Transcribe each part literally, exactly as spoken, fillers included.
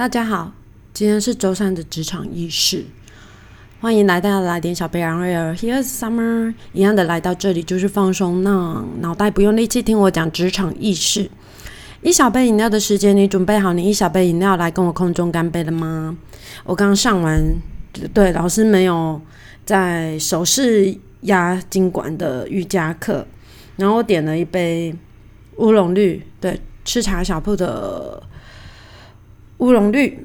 大家好，今天是周三的职场意识，欢迎来到来点小贝昂瑞尔 Here's Summer， 一样的来到这里就是放松，那脑袋不用力气听我讲职场意识。一小杯饮料的时间，你准备好你一小杯饮料来跟我空中干杯了吗？我刚上完，对，老师没有在手势压经管的瑜伽课，然后我点了一杯乌龙绿，对，吃茶小铺的乌龙绿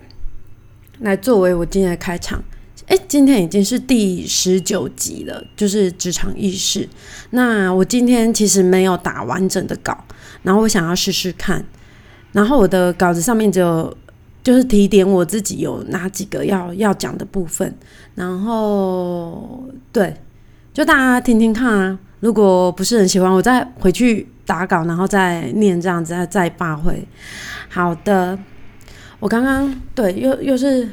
来作为我今天的开场。诶，今天已经是第十九集了，就是职场意识。那我今天其实没有打完整的稿，然后我想要试试看，然后我的稿子上面只有就是提点我自己有哪几个要要讲的部分，然后对，就大家听听看啊，如果不是很喜欢我再回去打稿，然后再念，这样子再发挥。好的，我刚刚对又又是，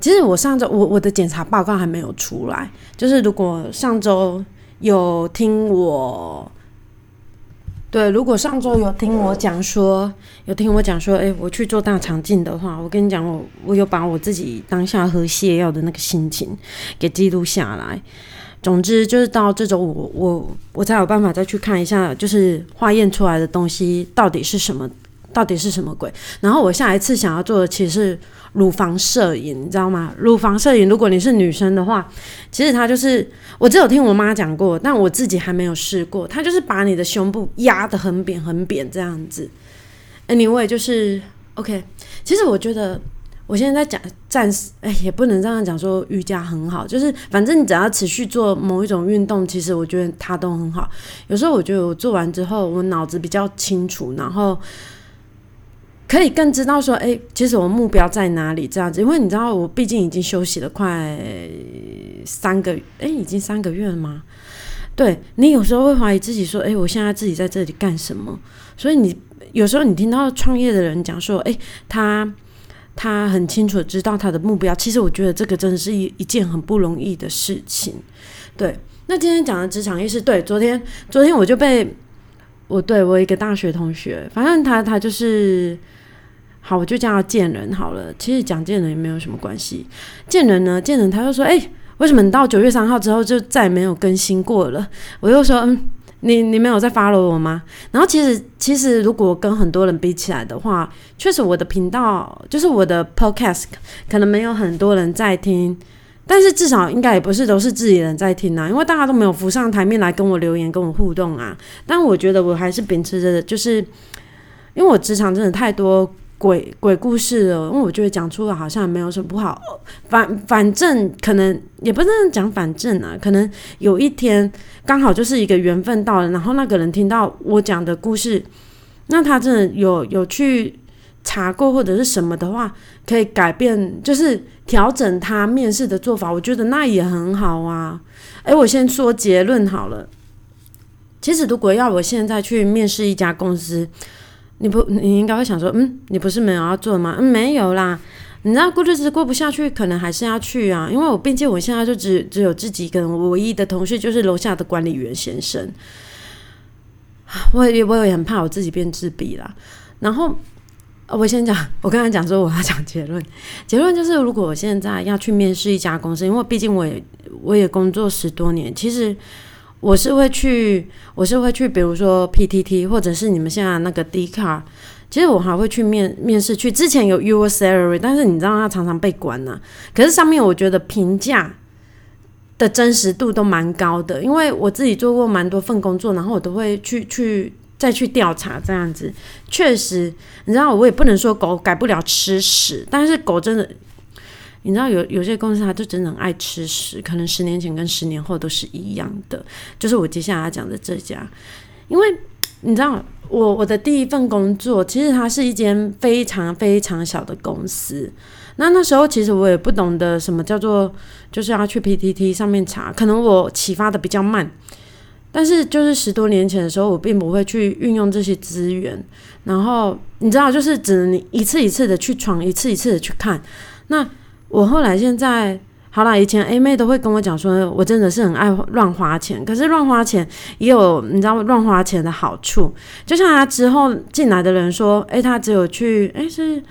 其实我上周我我的检查报告还没有出来，就是如果上周有听我，对，如果上周有听我讲说，有听我讲说，哎，我去做大肠镜的话，我跟你讲，我我有把我自己当下喝泻药的那个心情给记录下来。总之就是到这周我我我才有办法再去看一下，就是化验出来的东西到底是什么。到底是什么鬼？然后我下一次想要做的其实是乳房摄影，你知道吗？乳房摄影，如果你是女生的话，其实它就是我只有听我妈讲过，但我自己还没有试过。它就是把你的胸部压得很扁很扁这样子。Anyway， 就是 OK。其实我觉得我现在在讲暂时，哎，也不能这样讲说瑜伽很好，就是反正你只要持续做某一种运动，其实我觉得它都很好。有时候我觉得我做完之后，我脑子比较清楚，然后可以更知道说，哎，其实我目标在哪里这样子，因为你知道我毕竟已经休息了快三个，哎，已经三个月了吗？对，你有时候会怀疑自己说，哎，我现在自己在这里干什么？所以你有时候你听到创业的人讲说，哎，他他很清楚知道他的目标，其实我觉得这个真的是一一件很不容易的事情。对，那今天讲的职场意识，对，昨天昨天我就被我对我一个大学同学，反正他他就是。好，我就叫他贱人好了。其实讲贱人也没有什么关系。贱人呢，贱人他就说：“哎、欸，为什么你到九月三号之后就再也没有更新过了？”我就说：“嗯，你你没有在 follow 我吗？”然后其实其实如果跟很多人比起来的话，确实我的频道就是我的 podcast 可能没有很多人在听，但是至少应该也不是都是自己人在听啊，因为大家都没有浮上台面来跟我留言跟我互动啊。但我觉得我还是秉持着，就是因为我职场真的太多。鬼鬼故事了，因为我觉得讲出来好像没有什么不好，反反正可能也不是讲反正啊，可能有一天刚好就是一个缘分到了，然后那个人听到我讲的故事，那他真的有有去查过或者是什么的话，可以改变，就是调整他面试的做法，我觉得那也很好啊。哎，我先说结论好了，其实如果要我现在去面试一家公司。你不，你应该会想说，嗯，你不是没有要做吗？嗯，没有啦。你知道过日子过不下去，可能还是要去啊。因为我，并且我现在就只只有自己一个人，我唯一的同事就是楼下的管理员先生。我也我也很怕我自己变自闭啦。然后我先讲，我刚才讲说我要讲结论，结论就是，如果我现在要去面试一家公司，因为毕竟我也我也工作十多年，其实。我是会去，我是会去，比如说 P T T 或者是你们现在那个 Dcard， 其实我还会去面面试去。之前有 Your Salary， 但是你知道它常常被关啊。可是上面我觉得评价的真实度都蛮高的，因为我自己做过蛮多份工作，然后我都会去去再去调查这样子。确实，你知道我也不能说狗改不了吃屎，但是狗真的。你知道有有些公司他就真的很爱吃屎，可能十年前跟十年后都是一样的，就是我接下来讲的这家。因为你知道我我的第一份工作其实它是一间非常非常小的公司，那那时候其实我也不懂得什么叫做就是要去 P T T 上面查，可能我启发的比较慢，但是就是十多年前的时候我并不会去运用这些资源，然后你知道就是只能一次一次的去闯，一次一次的去看。那我后来现在好啦，以前 A 妹都会跟我讲说我真的是很爱乱花钱，可是乱花钱也有你知道乱花钱的好处，就像他之后进来的人说，诶，他只有去诶是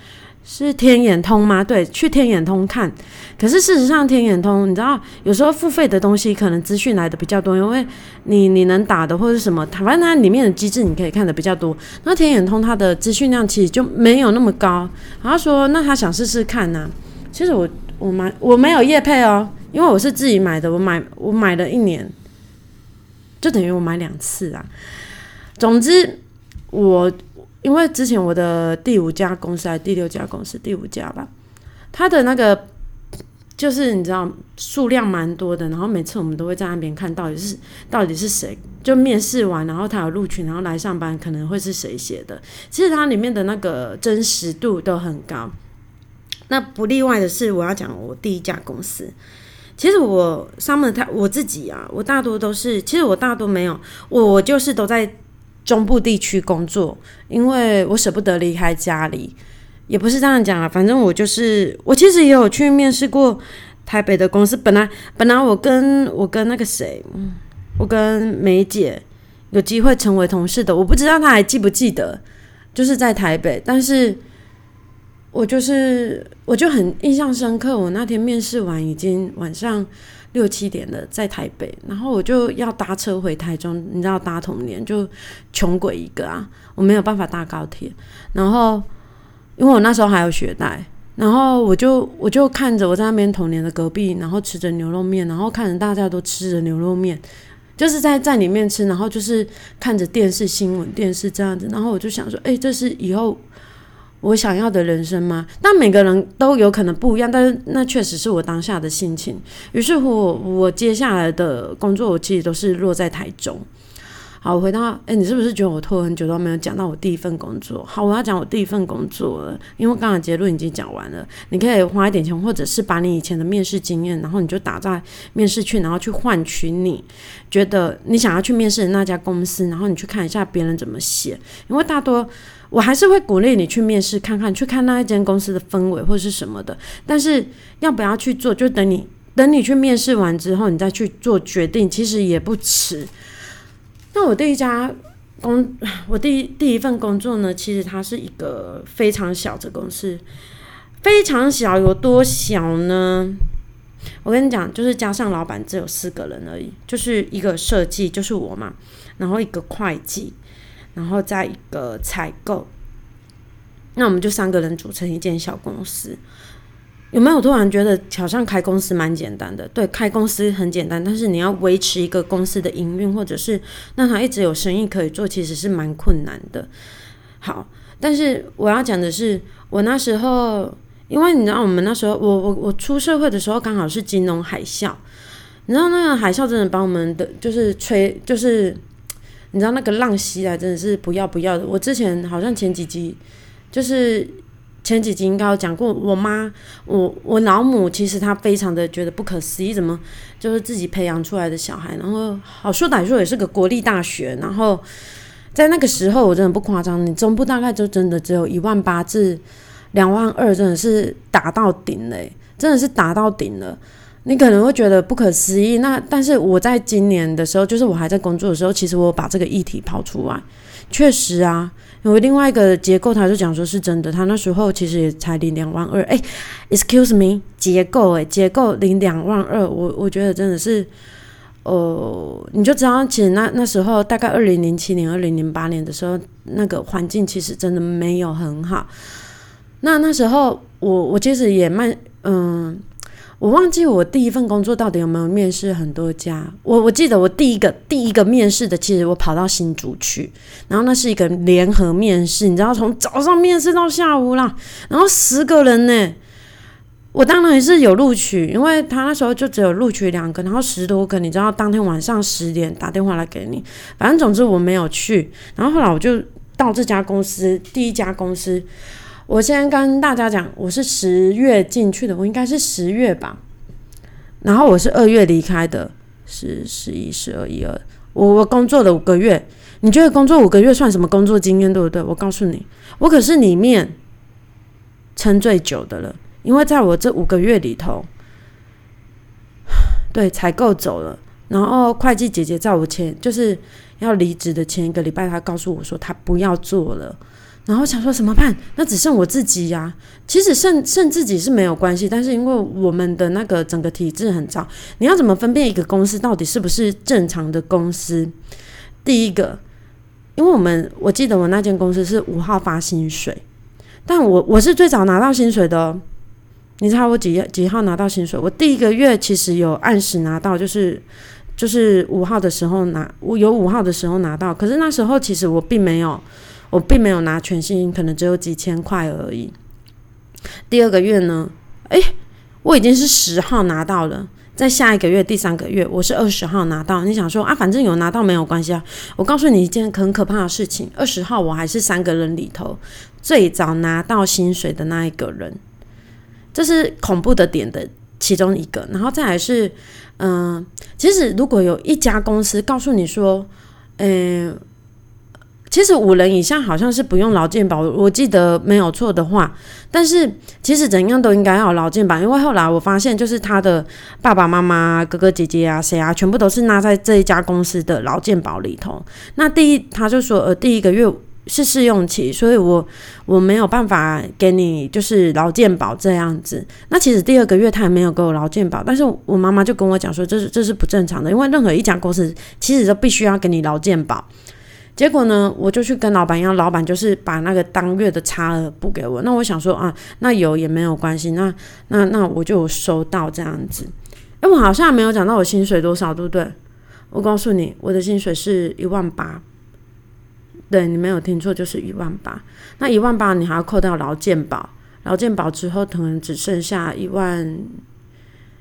是天眼通吗？对，去天眼通看。可是事实上天眼通你知道有时候付费的东西可能资讯来的比较多，因为你你能打的或是什么，反正它里面的机制你可以看的比较多。那天眼通它的资讯量其实就没有那么高，然后说那他想试试看啊。其实我我买我没有业配哦，因为我是自己买的，我买我买了一年，就等于我买两次啊。总之我因为之前我的第五家公司还是第六家公司，第五家吧，它的那个就是你知道数量蛮多的，然后每次我们都会在那边看到底是到底是谁就面试完，然后他有录取，然后来上班可能会是谁写的。其实它里面的那个真实度都很高。那不例外的是，我要讲我第一家公司。其实我上面我自己啊，我大多都是，其实我大多没有，我就是都在中部地区工作，因为我舍不得离开家里，也不是这样讲啊，反正我就是，我其实也有去面试过台北的公司。本来本来我跟我跟那个谁，我跟梅姐有机会成为同事的，我不知道她还记不记得，就是在台北，但是我就是我就很印象深刻，我那天面试完已经晚上六七点了，在台北，然后我就要搭车回台中，你知道搭统联就穷鬼一个啊，我没有办法搭高铁。然后因为我那时候还有学贷，然后我就我就看着我在那边统联的隔壁，然后吃着牛肉面，然后看着大家都吃着牛肉面，就是在站里面吃，然后就是看着电视新闻电视这样子。然后我就想说，哎，这是以后我想要的人生吗？但每个人都有可能不一样，但是那确实是我当下的心情。于是乎我，我接下来的工作我其实都是落在台中。好，我回到，哎，你是不是觉得我拖很久都没有讲到我第一份工作？好，我要讲我第一份工作了，因为刚才结论已经讲完了。你可以花一点钱，或者是把你以前的面试经验，然后你就打在面试去，然后去换取你觉得你想要去面试的那家公司，然后你去看一下别人怎么写，因为大多。我还是会鼓励你去面试看看，去看那一间公司的氛围或是什么的，但是要不要去做，就等你等你去面试完之后，你再去做决定，其实也不迟。那我第一家工，我第一第一份工作呢，其实它是一个非常小的公司，非常小有多小呢？我跟你讲，就是加上老板只有四个人而已，就是一个设计，就是我嘛，然后一个会计。然后再一个采购，那我们就三个人组成一间小公司。有没有突然觉得好像开公司蛮简单的？对，开公司很简单，但是你要维持一个公司的营运，或者是让它一直有生意可以做，其实是蛮困难的。好，但是我要讲的是，我那时候，因为你知道，我们那时候，我我我出社会的时候，刚好是金融海啸，你知道那个海啸真的把我们的就是吹就是。你知道那个浪袭来真的是不要不要的。我之前好像前几集，就是前几集应该有讲过，我妈，我我老母其实她非常的觉得不可思议，怎么就是自己培养出来的小孩，然后好说歹说也是个国立大学，然后在那个时候我真的不夸张，你中部大概就真的只有一万八至两万二，真的是打到顶了、欸，真的是打到顶了。你可能会觉得不可思议，那但是我在今年的时候，就是我还在工作的时候，其实我把这个议题抛出来，确实啊，有另外一个结构，他就讲说是真的，他那时候其实也才领两万二，哎 ，excuse me， 结构哎、欸，结构领两万二，我我觉得真的是，哦、呃，你就知道，其实那那时候大概二零零七年、二零零八年的时候，那个环境其实真的没有很好。那那时候我我其实也蛮嗯。我忘记我第一份工作到底有没有面试很多家，我我记得我第一个第一个面试的，其实我跑到新竹去，然后那是一个联合面试，你知道从早上面试到下午啦，然后十个人呢，我当然也是有录取，因为他那时候就只有录取两个，然后十多个，你知道当天晚上十点打电话来给你，反正总之我没有去，然后后来我就到这家公司，第一家公司。我先跟大家讲，我是十月进去的，我应该是十月吧，然后我是二月离开的，是十一、十二、一二，我我工作了五个月，你觉得工作五个月算什么工作经验，对不对？我告诉你，我可是里面撑最久的了，因为在我这五个月里头，对，采购走了，然后会计姐姐在我前就是要离职的前一个礼拜，她告诉我说她不要做了。然后想说怎么办，那只剩我自己呀、啊、其实剩剩自己是没有关系，但是因为我们的那个整个体制很糟，你要怎么分辨一个公司到底是不是正常的公司？第一个，因为我们我记得我那间公司是五号发薪水，但我我是最早拿到薪水的哦。你知道我 几, 几号拿到薪水？我第一个月其实有按时拿到，就是就是五号的时候拿，我有五号的时候拿到，可是那时候其实我并没有。我并没有拿全薪，可能只有几千块而已。第二个月呢，诶，我已经是十号拿到了，在下一个月第三个月我是二十号拿到。你想说啊，反正有拿到没有关系啊。我告诉你一件很可怕的事情，二十号我还是三个人里头最早拿到薪水的那一个人，这是恐怖的点的其中一个。然后再来是嗯、呃，其实如果有一家公司告诉你说嗯、呃其实五人以下好像是不用劳健保，我记得没有错的话，但是其实怎样都应该要劳健保，因为后来我发现就是他的爸爸妈妈哥哥姐姐啊谁啊全部都是纳在这一家公司的劳健保里头。那第一他就说呃第一个月是试用期，所以我我没有办法给你就是劳健保这样子。那其实第二个月他也没有给我劳健保，但是我妈妈就跟我讲说这是这是不正常的，因为任何一家公司其实都必须要给你劳健保。结果呢，我就去跟老板要，老板就是把那个当月的差额补给我。那我想说啊，那有也没有关系，那那那我就有收到这样子。哎，我好像没有讲到我薪水多少，对不对？我告诉你，我的薪水是一万八，对你没有听错，就是一万八。那一万八你还要扣掉劳健保，劳健保之后可能只剩下一万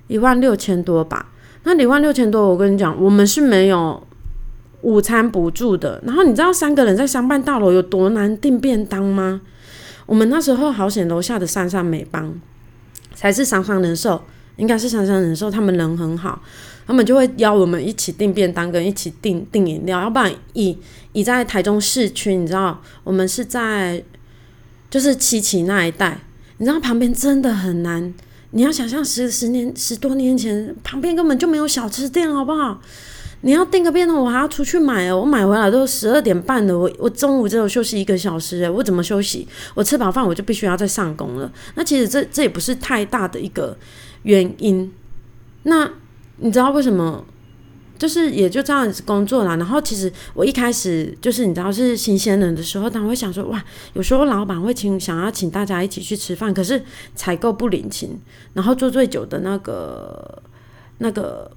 一万六千多吧。那一万六千多，我跟你讲，我们是没有午餐补助的。然后你知道三个人在商办大楼有多难订便当吗？我们那时候好险，楼下的三上美邦才是三上人寿，应该是三上人寿，他们人很好，他们就会邀我们一起订便当跟一起订订饮料。要不然以以在台中市区，你知道我们是在就是七期那一带，你知道旁边真的很难，你要想象十十年十多年前旁边根本就没有小吃店，好不好？你要订个便当，我还要出去买哦。我买回来都十二点半了，我我中午只有休息一个小时哎，我怎么休息？我吃饱饭我就必须要再上工了。那其实这这也不是太大的一个原因。那你知道为什么？就是也就这样子工作啦。然后其实我一开始就是你知道是新鲜人的时候，当然会想说哇，有时候老板会请想要请大家一起去吃饭，可是采购不领情，然后做最久的那个那个。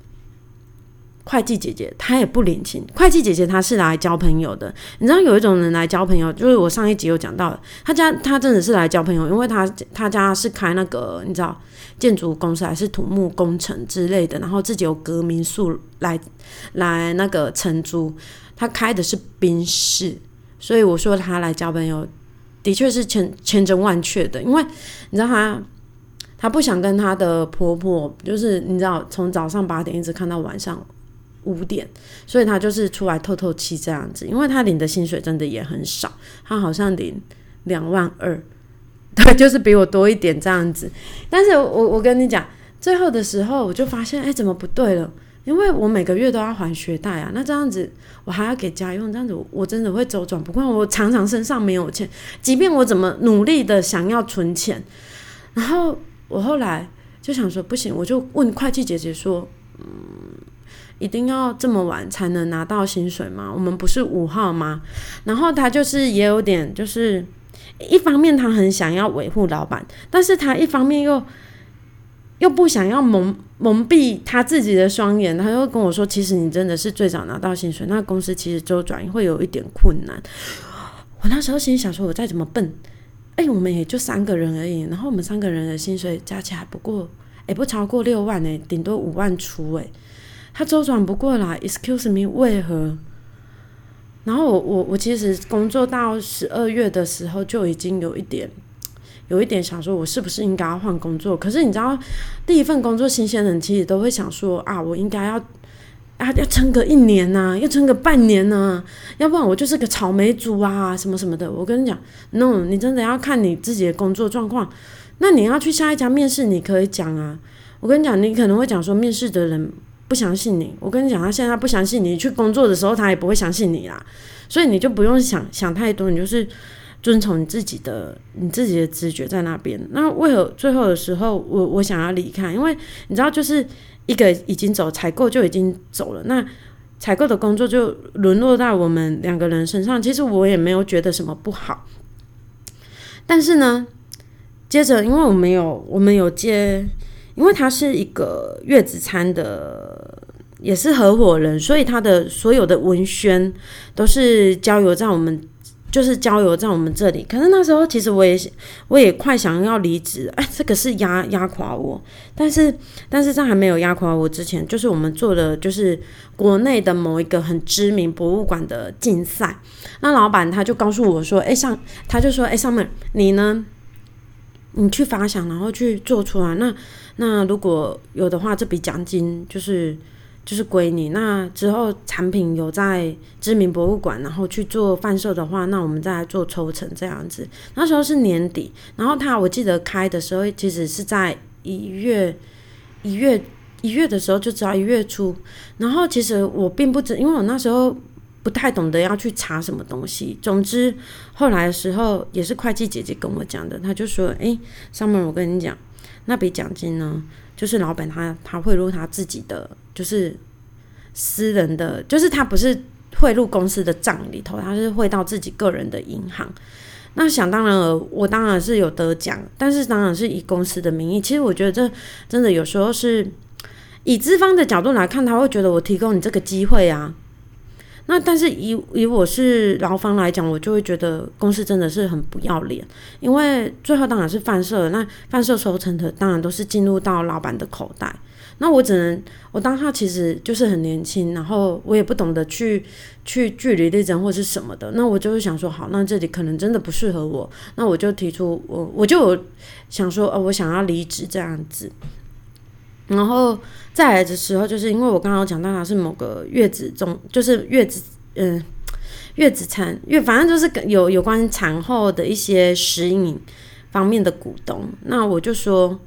会计姐姐她也不领情，会计姐姐她是来交朋友的。你知道有一种人来交朋友，就是我上一集有讲到的，她家她真的是来交朋友，因为她她家是开那个你知道建筑公司还是土木工程之类的，然后自己有隔民宿来来那个承租，她开的是宾室，所以我说她来交朋友的确是千千真万确的，因为你知道她。她不想跟她的婆婆，就是你知道从早上八点一直看到晚上五点，所以他就是出来透透气这样子。因为他领的薪水真的也很少，他好像领两万二，对，就是比我多一点这样子。但是我我跟你讲，最后的时候我就发现，哎，怎么不对了？因为我每个月都要还学贷啊，那这样子我还要给家用，这样子 我, 我真的会周转不过，我常常身上没有钱，即便我怎么努力的想要存钱。然后我后来就想说，不行，我就问会计姐姐说，嗯。一定要这么晚才能拿到薪水吗？我们不是五号吗？然后他就是也有点，就是一方面他很想要维护老板，但是他一方面又又不想要蒙蒙蔽他自己的双眼。他又跟我说，其实你真的是最早拿到薪水，那公司其实周转会有一点困难。我那时候心想说，我再怎么笨，哎，我们也就三个人而已，然后我们三个人的薪水加起来不过也不超过六万，哎，顶多五万出，哎。他周转不过来 excuse me 为何？然后我我我其实工作到十二月的时候就已经有一点有一点想说我是不是应该要换工作。可是你知道第一份工作新鲜人其实都会想说啊，我应该要啊要撑个一年啊，要撑个半年啊，要不然我就是个草莓族啊什么什么的。我跟你讲 no， 你真的要看你自己的工作状况。那你要去下一家面试你可以讲啊，我跟你讲你可能会讲说面试的人不相信你，我跟你讲，他现在不相信你，去工作的时候他也不会相信你啦，所以你就不用想想太多，你就是遵从你自己的你自己的直觉在那边。那为何最后的时候我我想要离开？因为你知道，就是一个已经走，采购就已经走了，那采购的工作就沦落到我们两个人身上。其实我也没有觉得什么不好，但是呢，接着因为我们有我们有接，因为他是一个月子餐的，也是合伙人，所以他的所有的文宣都是交由在我们，就是交由在我们这里。可是那时候其实我也我也快想要离职，哎，这个是压压垮我。但是但是在还没有压垮我之前，就是我们做的就是国内的某一个很知名博物馆的竞赛。那老板他就告诉我说，哎，上他就说，哎，上面你呢？你去发想，然后去做出来。那那如果有的话，这笔奖金就是。就是归你，那之后产品有在知名博物馆然后去做贩售的话，那我们再来做抽成这样子。那时候是年底，然后他我记得开的时候其实是在一月一月一月的时候，就只要一月初。然后其实我并不知，因为我那时候不太懂得要去查什么东西。总之后来的时候也是会计姐姐跟我讲的，她就说，诶，上面我跟你讲，那笔奖金呢，就是老板他他贿赂他自己的，就是私人的，就是他不是汇入公司的账里头，他是汇到自己个人的银行。那想当然了，我当然是有得奖，但是当然是以公司的名义。其实我觉得这真的有时候是以资方的角度来看，他会觉得我提供你这个机会啊。那但是以以我是劳方来讲，我就会觉得公司真的是很不要脸，因为最后当然是贩售的，那贩售抽成的当然都是进入到老板的口袋。那我只能，我当下其实就是很年轻，然后我也不懂得去去据理力争或是什么的。那我就是想说，好，那这里可能真的不适合我，那我就提出我我就有想说，哦，我想要离职这样子。然后再来的时候，就是因为我刚刚讲到它是某个月子中，就是月子，嗯、呃，月子产月，反正就是有有关产后的一些食饮方面的股东。那我就说，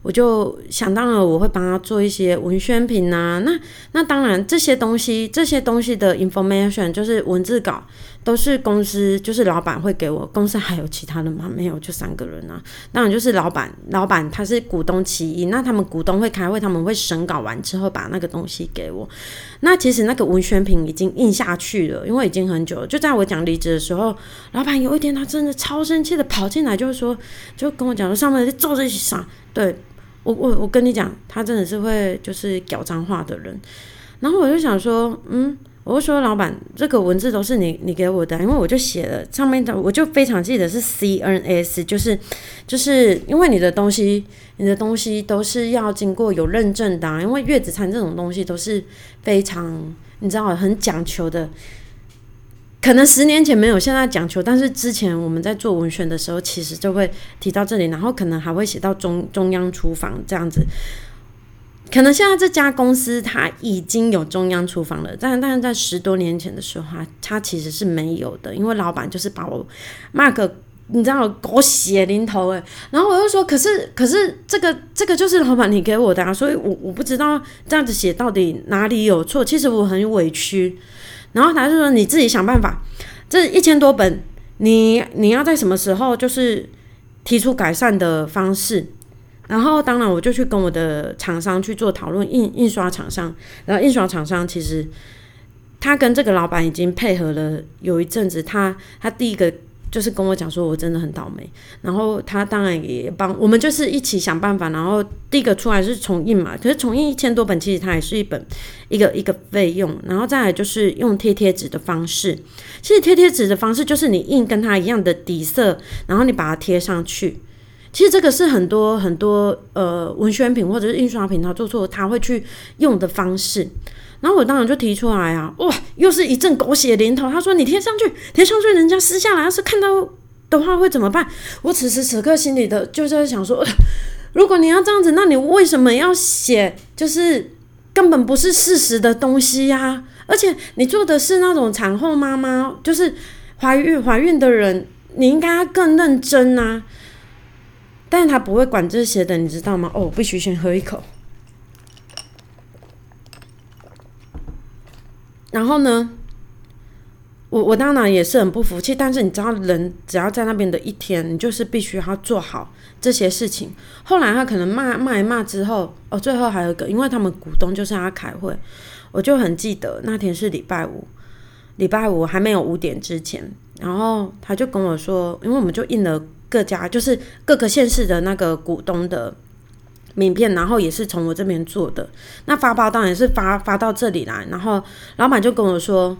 我就想当然我会帮他做一些文宣品啊。那那当然这些东西，这些东西的 information 就是文字稿，都是公司，就是老板会给我。公司还有其他的吗？没有，就三个人啊。当然就是老板，老板他是股东其一，那他们股东会开会，他们会审稿完之后把那个东西给我。那其实那个文宣品已经印下去了，因为已经很久了。就在我讲离职的时候，老板有一天他真的超生气的跑进来，就是说，就跟我讲说，上面坐着一起上，对。我我我跟你讲，他真的是会就是讲脏话的人。然后我就想说，嗯，我就说老板，这个文字都是你你给我的，因为我就写了上面的，我就非常记得是 C N S， 就是就是因为你的东西，你的东西都是要经过有认证的、啊，因为月子餐这种东西都是非常你知道很讲求的。可能十年前没有现在讲求，但是之前我们在做文宣的时候，其实就会提到这里，然后可能还会写到中中央厨房这样子。可能现在这家公司它已经有中央厨房了，但但是在十多年前的时候，它它其实是没有的，因为老板就是把我骂个你知道狗血淋头哎。然后我就说，可是可是这个这个就是老板你给我的啊，所以我我不知道这样子写到底哪里有错，其实我很委屈。然后他就说：“你自己想办法，这一千多本，你你要在什么时候就是提出改善的方式。”然后当然我就去跟我的厂商去做讨论，印印刷厂商，然后印刷厂商其实他跟这个老板已经配合了有一阵子，他他第一个就是跟我讲说，我真的很倒霉。然后他当然也帮我们，就是一起想办法。然后第一个出来是重印嘛，可是重印一千多本，其实它也是一本一个一个费用。然后再来就是用贴贴纸的方式，其实贴贴纸的方式就是你印跟它一样的底色，然后你把它贴上去。其实这个是很多很多呃文宣品或者是印刷品它做错，它会去用的方式。然后我当然就提出来啊，哇，又是一阵狗血淋头。他说你贴上去，贴上去，人家撕下来，要是看到的话会怎么办？我此时此刻心里的就是在想说，如果你要这样子，那你为什么要写就是根本不是事实的东西呀、啊？而且你做的是那种产后妈妈，就是怀孕怀孕的人，你应该更认真啊。但是他不会管这些的，你知道吗？哦，我必须先喝一口。然后呢，我我当然也是很不服气，但是你知道人只要在那边的一天，你就是必须要做好这些事情。后来他可能骂骂一骂之后，哦，最后还有一个，因为他们股东就是要开会，我就很记得那天是礼拜五，礼拜五还没有五点之前，然后他就跟我说，因为我们就印了各家就是各个县市的那个股东的名片，然后也是从我这边做的，那发报当然是发发到这里来，然后老板就跟我说。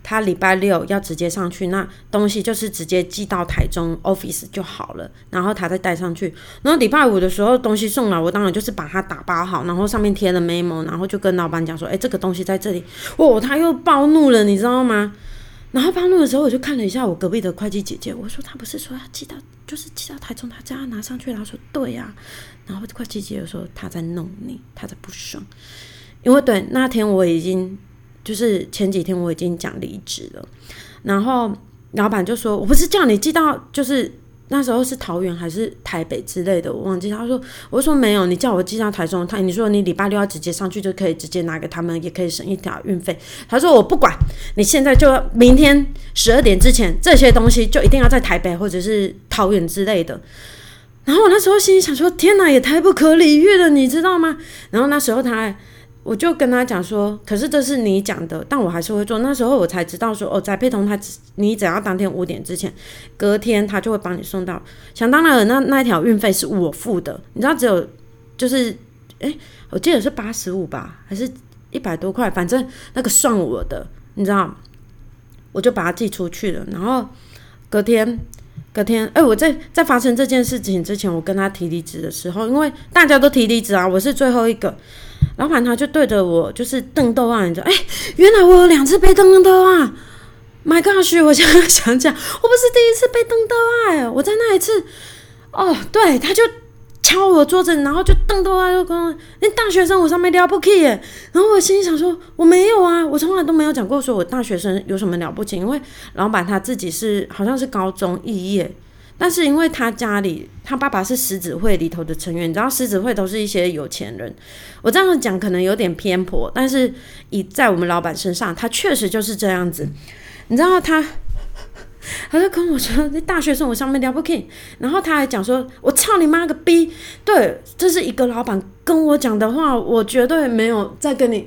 他礼拜六要直接上去，那东西就是直接寄到台中 office 就好了，然后他再带上去。然后礼拜五的时候东西送来，我当然就是把它打包好，然后上面贴了 memo， 然后就跟老板讲说，哎，这个东西在这里。哦，他又暴怒了，你知道吗？然后暴怒的时候，我就看了一下我隔壁的会计姐姐，我说他不是说要寄到，就是寄到台中，他这样拿上去，然后说对呀、啊，然后会计姐姐说他在弄你，他在不爽，因为对那天我已经。就是前几天我已经讲离职了，然后老板就说我不是叫你寄到，就是那时候是桃园还是台北之类的我忘记，他说我说没有，你叫我寄到台中，他你说你礼拜六要直接上去就可以直接拿给他们，也可以省一条运费，他说我不管，你现在就明天十二点之前这些东西就一定要在台北或者是桃园之类的。然后我那时候心里想说天哪，也太不可理喻了，你知道吗？然后那时候他还我就跟他讲说，可是这是你讲的，但我还是会做。那时候我才知道说，哦，宅配通他你只要当天五点之前，隔天他就会帮你送到。想当然了，那那一条运费是我付的，你知道只有就是，哎，我记得是八十五吧，还是一百多块，反正那个算我的，你知道，我就把它寄出去了。然后隔天。隔天，哎，我在在发生这件事情之前，我跟他提离职的时候，因为大家都提离职啊，我是最后一个。老板他就对着我就是瞪豆啊，你知道，哎，原来我有两次被瞪豆啊 ！My gosh， 我想想讲，我不是第一次被瞪豆啊！我在那一次，哦，对，他就敲我桌子，然后就瞪豆啊，就跟我，那大学生我上面了不起耶！然后我心里想说，我没有啊，我从来都没有讲过说我大学生有什么了不起，因为老板他自己是好像是高中肄业，但是因为他家里他爸爸是狮子会里头的成员，你知道狮子会都是一些有钱人，我这样讲可能有点偏颇，但是以在我们老板身上，他确实就是这样子，你知道他。他就跟我说那大学生我上面了不起，然后他还讲说我操你妈个逼，对，这是一个老板跟我讲的话，我绝对没有在跟你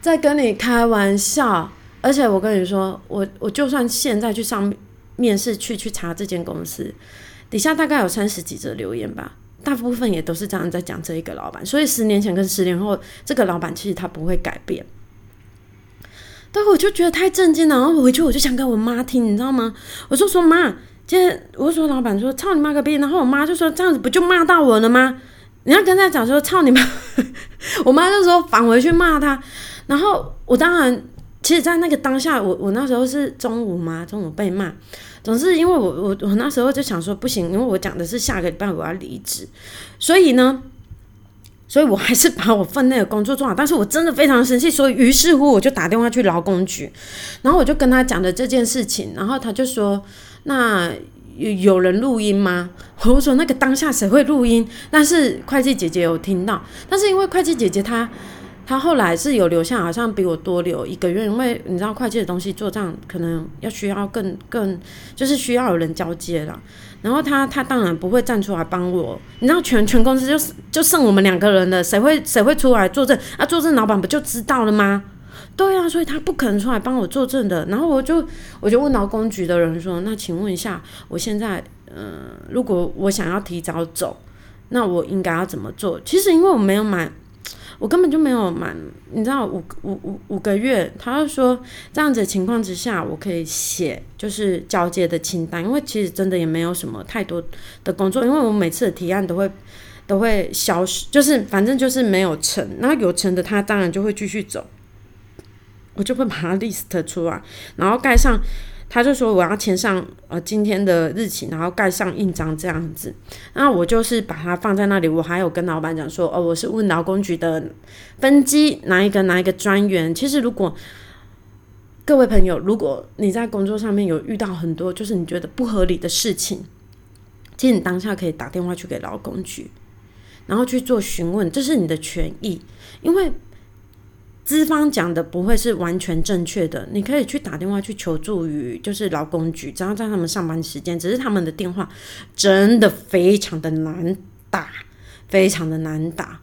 在跟你开玩笑。而且我跟你说，我我就算现在去上面试去去查这间公司，底下大概有三十几则留言吧，大部分也都是这样在讲这一个老板，所以十年前跟十年后这个老板其实他不会改变。对，我就觉得太震惊了，然后我回去我就想跟我妈听，你知道吗？我就说妈，今天我说老板说操你妈个逼，然后我妈就说这样子不就骂到我了吗？你要跟他讲说操你妈，我妈就说返回去骂他。然后我当然，其实在那个当下，我我那时候是中午嘛，中午被骂。总是因为我我我那时候就想说不行，因为我讲的是下个礼拜我要离职，所以呢。所以我还是把我分内的工作做好，但是我真的非常生气，所以于是乎我就打电话去劳工局，然后我就跟他讲了这件事情，然后他就说那有人录音吗？我说那个当下谁会录音，但是会计姐姐有听到，但是因为会计姐姐她她后来是有留下，好像比我多留一个月，因为你知道会计的东西做账可能要需要更更就是需要有人交接啦，然后他他当然不会站出来帮我，你知道全全公司就就剩我们两个人了，谁会谁会出来作证啊？作证老板不就知道了吗？对啊，所以他不可能出来帮我作证的。然后我就我就问劳工局的人说，那请问一下，我现在呃，如果我想要提早走，那我应该要怎么做？其实因为我没有买。我根本就没有满，你知道五五五五个月，他就说这样子的情况之下，我可以写就是交接的清单，因为其实真的也没有什么太多的工作，因为我每次的提案都会都会消失，就是反正就是没有成，那有成的他当然就会继续走，我就会把它 list 出来，然后盖上，他就说我要签上呃今天的日期，然后盖上印章这样子。那我就是把它放在那里，我还有跟老板讲说，哦，我是问劳工局的分机哪一个哪一个专员。其实如果各位朋友，如果你在工作上面有遇到很多就是你觉得不合理的事情，其实你当下可以打电话去给劳工局，然后去做询问，这是你的权益，因为。资方讲的不会是完全正确的，你可以去打电话去求助于就是劳工局，只要在他们上班时间，只是他们的电话真的非常的难打，非常的难打。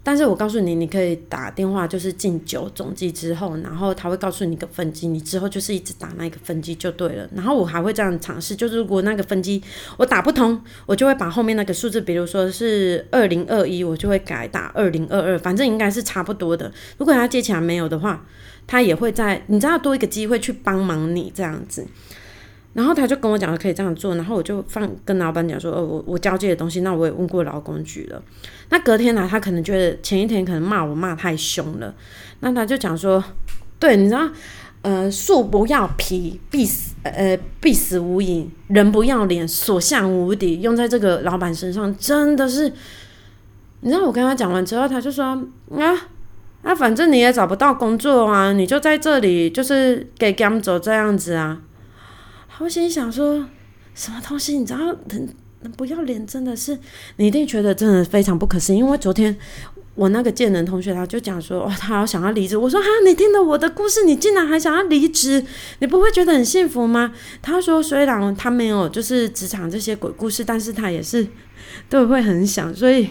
但是我告诉你，你可以打电话就是进九总机之后，然后他会告诉你一个分机，你之后就是一直打那个分机就对了。然后我还会这样尝试，就是如果那个分机我打不通，我就会把后面那个数字，比如说是二零二一，我就会改打二零二二，反正应该是差不多的。如果他接起来没有的话，他也会在你知道多一个机会去帮忙你这样子。然后他就跟我讲可以这样做，然后我就放跟老板讲说、哦、我, 我交接的东西那我也问过劳工局了。那隔天来、啊、他可能觉得前一天可能骂我骂太凶了，那他就讲说对你知道呃，树不要皮必死、呃、必死无疑，人不要脸所向无敌，用在这个老板身上真的是。你知道我跟他讲完之后他就说啊啊，反正你也找不到工作啊，你就在这里就是给甘走这样子啊。我心想说什么东西，你知道人不要脸真的是你一定觉得真的非常不可思议。因为昨天我那个健人同学他就讲说、哦、他好想要离职，我说哈，你听了我的故事你竟然还想要离职，你不会觉得很幸福吗？他说虽然他没有就是职场这些鬼故事，但是他也是都会很想。所以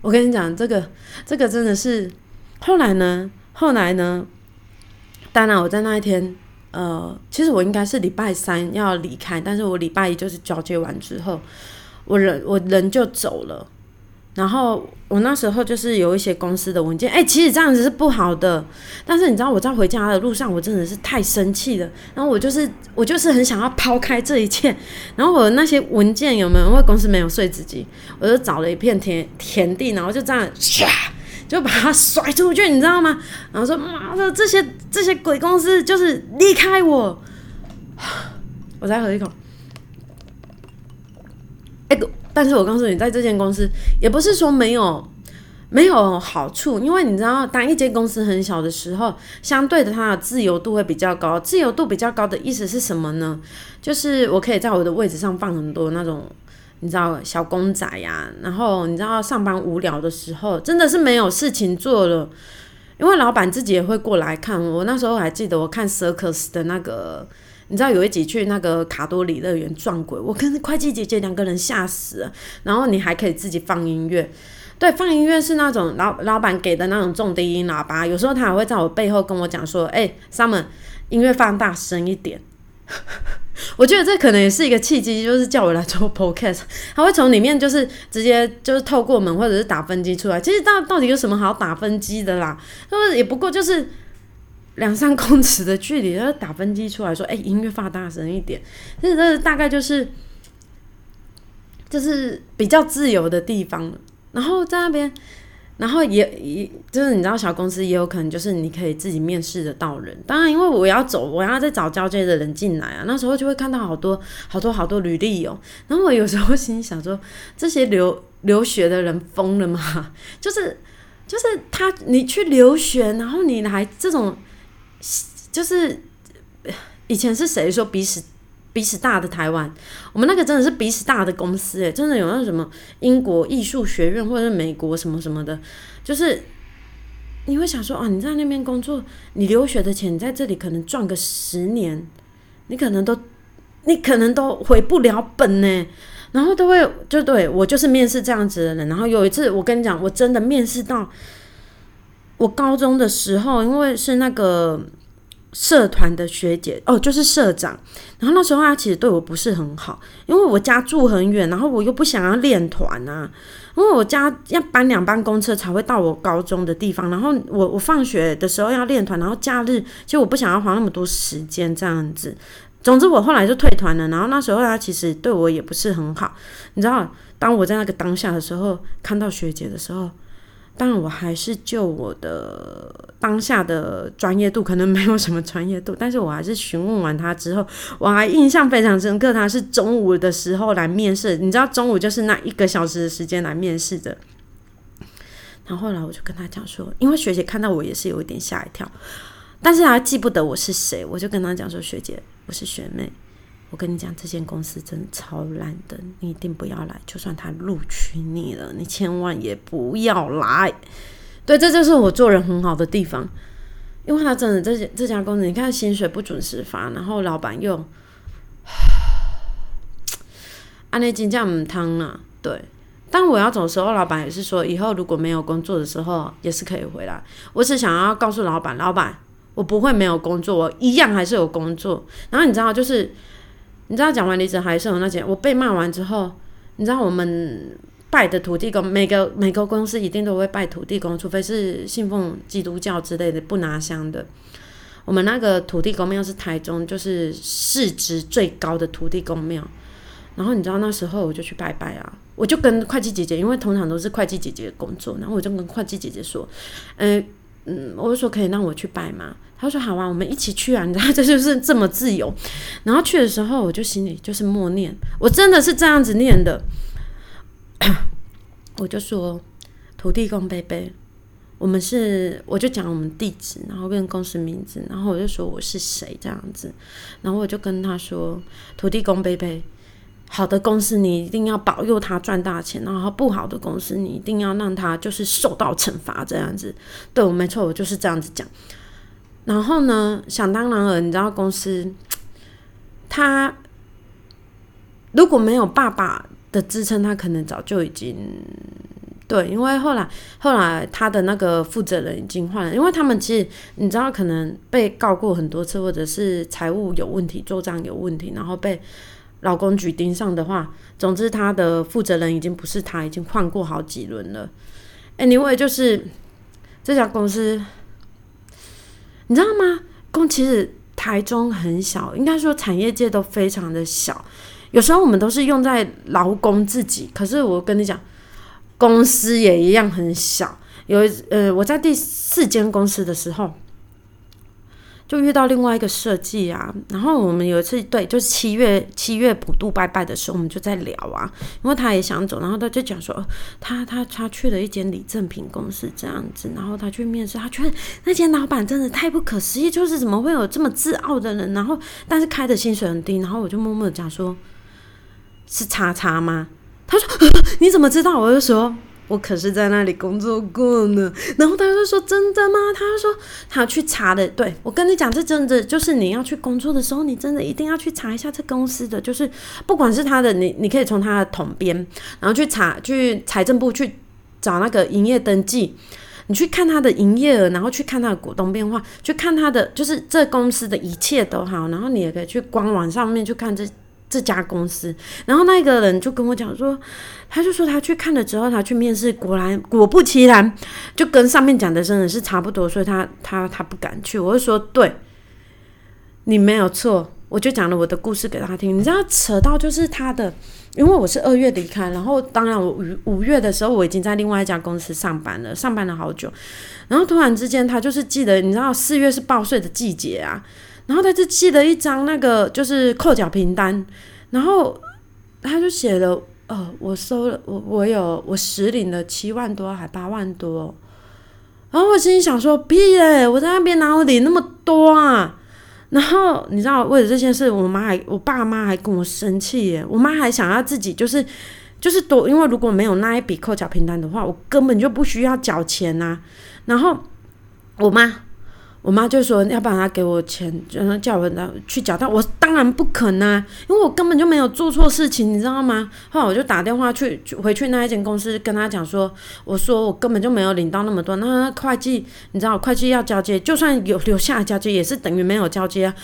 我跟你讲这个这个真的是后来呢后来呢当然我在那一天呃，其实我应该是礼拜三要离开，但是我礼拜一就是交接完之后我人我人就走了。然后我那时候就是有一些公司的文件，哎、欸，其实这样子是不好的，但是你知道我在回家的路上我真的是太生气了，然后我就是我就是很想要抛开这一切。然后我那些文件有没有，因为公司没有碎纸机，我就找了一片 田, 田地，然后就这样就把他甩出去，你知道吗？然后说妈的，这些这些鬼公司就是离开我。我再喝一口。哎、欸，但是我告诉你，在这间公司也不是说没有没有好处，因为你知道，当一间公司很小的时候，相对的它的自由度会比较高。自由度比较高的意思是什么呢？就是我可以在我的位置上放很多那种。你知道小公仔呀、啊，然后你知道上班无聊的时候，真的是没有事情做了，因为老板自己也会过来看我。那时候还记得我看 circus 的那个，你知道有一集去那个卡多里乐园撞鬼，我跟会计姐姐两个人吓死了。然后你还可以自己放音乐，对，放音乐是那种老老板给的那种重低音喇叭，有时候他还会在我背后跟我讲说：“哎、欸、，Summer， 音乐放大声一点。”我觉得这可能也是一个契机，就是叫我来做 podcast， 他会从里面就是直接就是透过门或者是打分机出来。其实到到底有什么好打分机的啦，就是也不过就是两三公尺的距离，然后打分机出来说，哎、欸，音乐放大声一点。这这大概就是就是比较自由的地方，然后在那边。然后也也就是你知道小公司也有可能就是你可以自己面试得到人，当然因为我要走我要再找交接的人进来啊，那时候就会看到好多好多好多履历哦。然后我有时候心想说这些留留学的人疯了吗？就是就是他你去留学然后你还这种，就是以前是谁说彼此鼻屎大的台湾，我们那个真的是鼻屎大的公司耶，真的有那什么英国艺术学院或者是美国什么什么的，就是你会想说啊，你在那边工作，你留学的钱，你在这里可能赚个十年，你可能都你可能都回不了本呢。然后都会就对我就是面试这样子的人。然后有一次我跟你讲，我真的面试到我高中的时候，因为是那个。社团的学姐哦，就是社长。然后那时候他其实对我不是很好，因为我家住很远，然后我又不想要练团啊，因为我家要搬两班公车才会到我高中的地方。然后我我放学的时候要练团，然后假日其实我不想要花那么多时间这样子。总之我后来就退团了。然后那时候他其实对我也不是很好，你知道，当我在那个当下的时候看到学姐的时候。当然我还是就我的当下的专业度，可能没有什么专业度，但是我还是询问完他之后，我还印象非常深刻，他是中午的时候来面试，你知道中午就是那一个小时的时间来面试的。然后后来我就跟他讲说，因为学姐看到我也是有一点吓一跳，但是他记不得我是谁，我就跟他讲说，学姐，我是学妹，我跟你讲，这间公司真的超烂的，你一定不要来。就算他录取你了，你千万也不要来。对，这就是我做人很好的地方，因为他真的 这, 这家公司，你看薪水不准时发，然后老板又这样真的不通啦。对，但我要走的时候，老板也是说以后如果没有工作的时候也是可以回来。我只想要告诉老板，老板我不会没有工作，我一样还是有工作。然后你知道，就是你知道讲完离职还是有那些，我被骂完之后，你知道我们拜的土地公，每个每个公司一定都会拜土地公，除非是信奉基督教之类的不拿香的。我们那个土地公庙是台中就是市值最高的土地公庙，然后你知道那时候我就去拜拜啊，我就跟会计姐姐，因为通常都是会计姐姐工作，然后我就跟会计姐姐说，呃嗯，我就说可以让我去拜吗？她说好啊，我们一起去啊，你知道这就是这么自由。然后去的时候，我就心里就是默念，我真的是这样子念的，我就说土地公伯伯，我们是，我就讲我们地址，然后跟公司名字，然后我就说我是谁这样子，然后我就跟他说，土地公伯伯，好的公司你一定要保佑他赚大钱，然后不好的公司你一定要让他就是受到惩罚这样子。对，我没错，我就是这样子讲。然后呢，想当然了，你知道公司他如果没有爸爸的支撑，他可能早就已经，对，因为后来后来他的那个负责人已经换了，因为他们其实你知道可能被告过很多次，或者是财务有问题，做账有问题，然后被老公局盯上的话，总之他的负责人已经不是他，已经换过好几轮了。 anyway 就是这家公司你知道吗，公其实台中很小，应该说产业界都非常的小，有时候我们都是用在劳工自己，可是我跟你讲公司也一样很小。有呃，我在第四间公司的时候就遇到另外一个设计啊，然后我们有一次，对，就是七月七月普渡拜拜的时候，我们就在聊啊，因为他也想走，然后他就讲说，他他他去了一间礼赠品公司这样子，然后他去面试，他觉得那间老板真的太不可思议，就是怎么会有这么自傲的人，然后但是开的薪水很低，然后我就默默讲说，是叉叉吗？他说、呃、你怎么知道？我就说，我可是在那里工作过呢。然后他就说真的吗？他就说他去查的。对，我跟你讲，这真的就是你要去工作的时候，你真的一定要去查一下这公司的，就是不管是他的，你你可以从他的统编，然后去查，去财政部去找那个营业登记，你去看他的营业额，然后去看他的股东变化，去看他的就是这公司的一切都好，然后你也可以去官网上面去看这这家公司。然后那个人就跟我讲说，他就说他去看了之后，他去面试，果然果不其然，就跟上面讲的真的是差不多，所以他他他不敢去。我就说对，你没有错，我就讲了我的故事给他听。你知道扯到就是他的，因为我是二月离开，然后当然我五月的时候我已经在另外一家公司上班了，上班了好久，然后突然之间他就是记得，你知道四月是报税的季节啊。然后他就寄了一张那个就是扣缴凭单，然后他就写了，呃，我收了，我我有我实领了七万多还八万多，然后我心里想说，屁嘞，我在那边哪有领那么多啊？然后你知道为了这件事，我妈还我爸妈还跟我生气耶，我妈还想要自己就是就是多，因为如果没有那一笔扣缴凭单的话，我根本就不需要缴钱啊。然后我妈。我妈就说要不然她给我钱，然后叫我去缴到，我当然不肯啊，因为我根本就没有做错事情，你知道吗？后来我就打电话去回去那一间公司跟她讲说，我说我根本就没有领到那么多，那会计你知道会计要交接，就算有留下交接也是等于没有交接啊。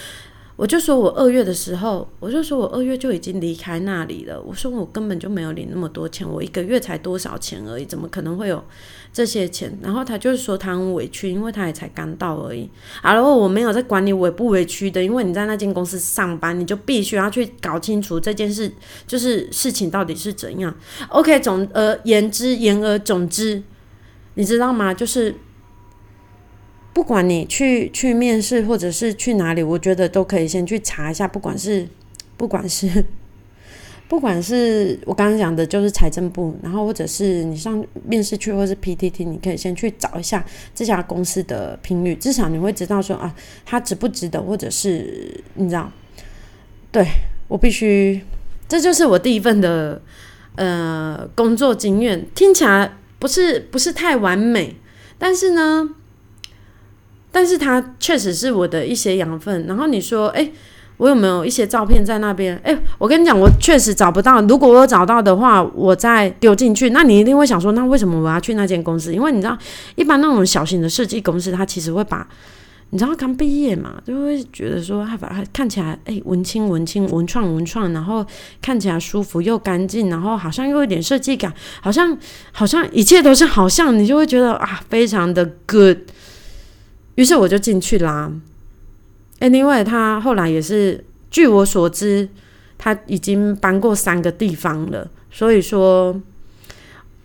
我就说我二月的时候，我就说我二月就已经离开那里了，我说我根本就没有领那么多钱，我一个月才多少钱而已，怎么可能会有这些钱？然后他就是说他很委屈，因为他也才刚到而已啊。然后我没有在管你委不委屈的，因为你在那间公司上班，你就必须要去搞清楚这件事，就是事情到底是怎样。 OK， 总而言之言而总之，你知道吗？就是不管你去去面试或者是去哪里，我觉得都可以先去查一下，不管是不管是不管是我刚刚讲的就是财政部，然后或者是你上面试去或是 P T T， 你可以先去找一下这家公司的评语，至少你会知道说啊，它值不值得，或者是你知道。对，我必须，这就是我第一份的呃工作经验，听起来不是不是太完美，但是呢但是它确实是我的一些养分。然后你说哎，我有没有一些照片在那边？哎，我跟你讲，我确实找不到。如果我找到的话，我再丢进去。那你一定会想说，那为什么我要去那间公司？因为你知道，一般那种小型的设计公司，它其实会把，你知道刚毕业嘛，就会觉得说，他把它看起来，哎，文青文青，文创文创，然后看起来舒服又干净，然后好像又有点设计感，好像好像一切都是好像，你就会觉得啊，非常的 good。于是我就进去啦。Anyway， 他后来也是，据我所知，他已经搬过三个地方了。所以说，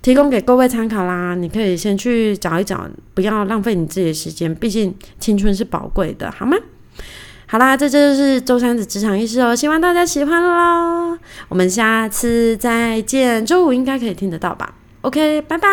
提供给各位参考啦，你可以先去找一找，不要浪费你自己的时间，毕竟青春是宝贵的，好吗？好啦，这就是周三的职场意识哦，希望大家喜欢咯。我们下次再见，周五应该可以听得到吧 ？OK， 拜拜。